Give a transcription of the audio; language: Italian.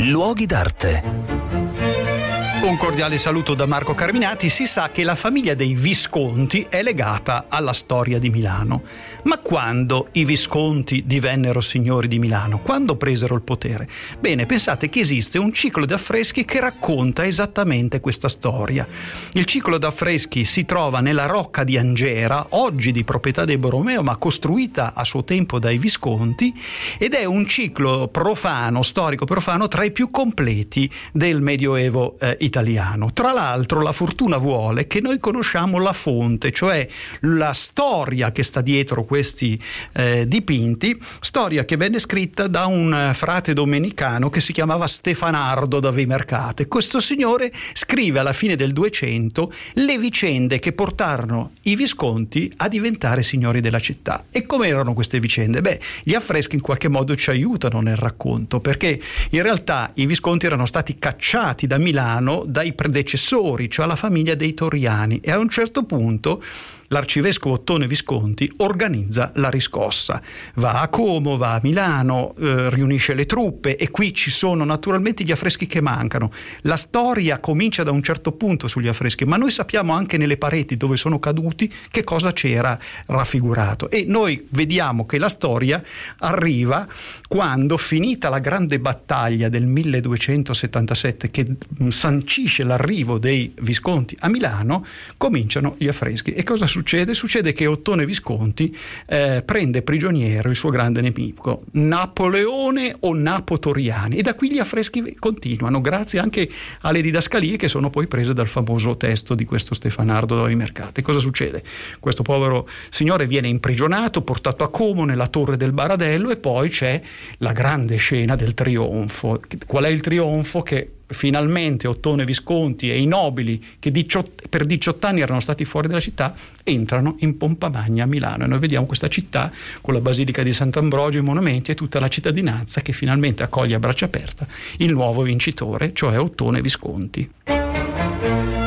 Luoghi d'arte. Un cordiale saluto da Marco Carminati. Si sa che la famiglia dei Visconti è legata alla storia di Milano. Ma quando i Visconti divennero signori di Milano? Quando presero il potere? Bene, pensate che esiste un ciclo di affreschi che racconta esattamente questa storia. Il ciclo di affreschi si trova nella Rocca di Angera, oggi di proprietà dei Borromeo, ma costruita a suo tempo dai Visconti, ed è un ciclo profano, storico profano, tra i più completi del Medioevo italiano. Tra l'altro, la fortuna vuole che noi conosciamo la fonte, cioè la storia che sta dietro questi dipinti, storia che venne scritta da un frate domenicano che si chiamava Stefanardo da Vimercate. Questo signore scrive alla fine del 200 le vicende che portarono i Visconti a diventare signori della città. E come erano queste vicende? Beh, gli affreschi in qualche modo ci aiutano nel racconto, perché in realtà i Visconti erano stati cacciati da Milano dai predecessori, cioè la famiglia dei Torriani, e a un certo punto l'arcivescovo Ottone Visconti organizza la riscossa. Va a Como, va a Milano, riunisce le truppe, e qui ci sono naturalmente gli affreschi che mancano. La storia comincia da un certo punto sugli affreschi, ma noi sappiamo anche nelle pareti dove sono caduti che cosa c'era raffigurato, e noi vediamo che la storia arriva quando, finita la grande battaglia del 1277 che sancisce l'arrivo dei Visconti a Milano, cominciano gli affreschi. E cosa succede? Succede che Ottone Visconti prende prigioniero il suo grande nemico, Napoleone o Napo Toriani, e da qui gli affreschi continuano, grazie anche alle didascalie che sono poi prese dal famoso testo di questo Stefanardo da Vimercate. Cosa succede? Questo povero signore viene imprigionato, portato a Como nella torre del Baradello, e poi c'è la grande scena del trionfo. Qual è il trionfo? Che finalmente Ottone Visconti e i nobili che per 18 anni erano stati fuori dalla città entrano in pompa magna a Milano, e noi vediamo questa città con la basilica di Sant'Ambrogio, i monumenti e tutta la cittadinanza che finalmente accoglie a braccia aperte il nuovo vincitore, cioè Ottone Visconti.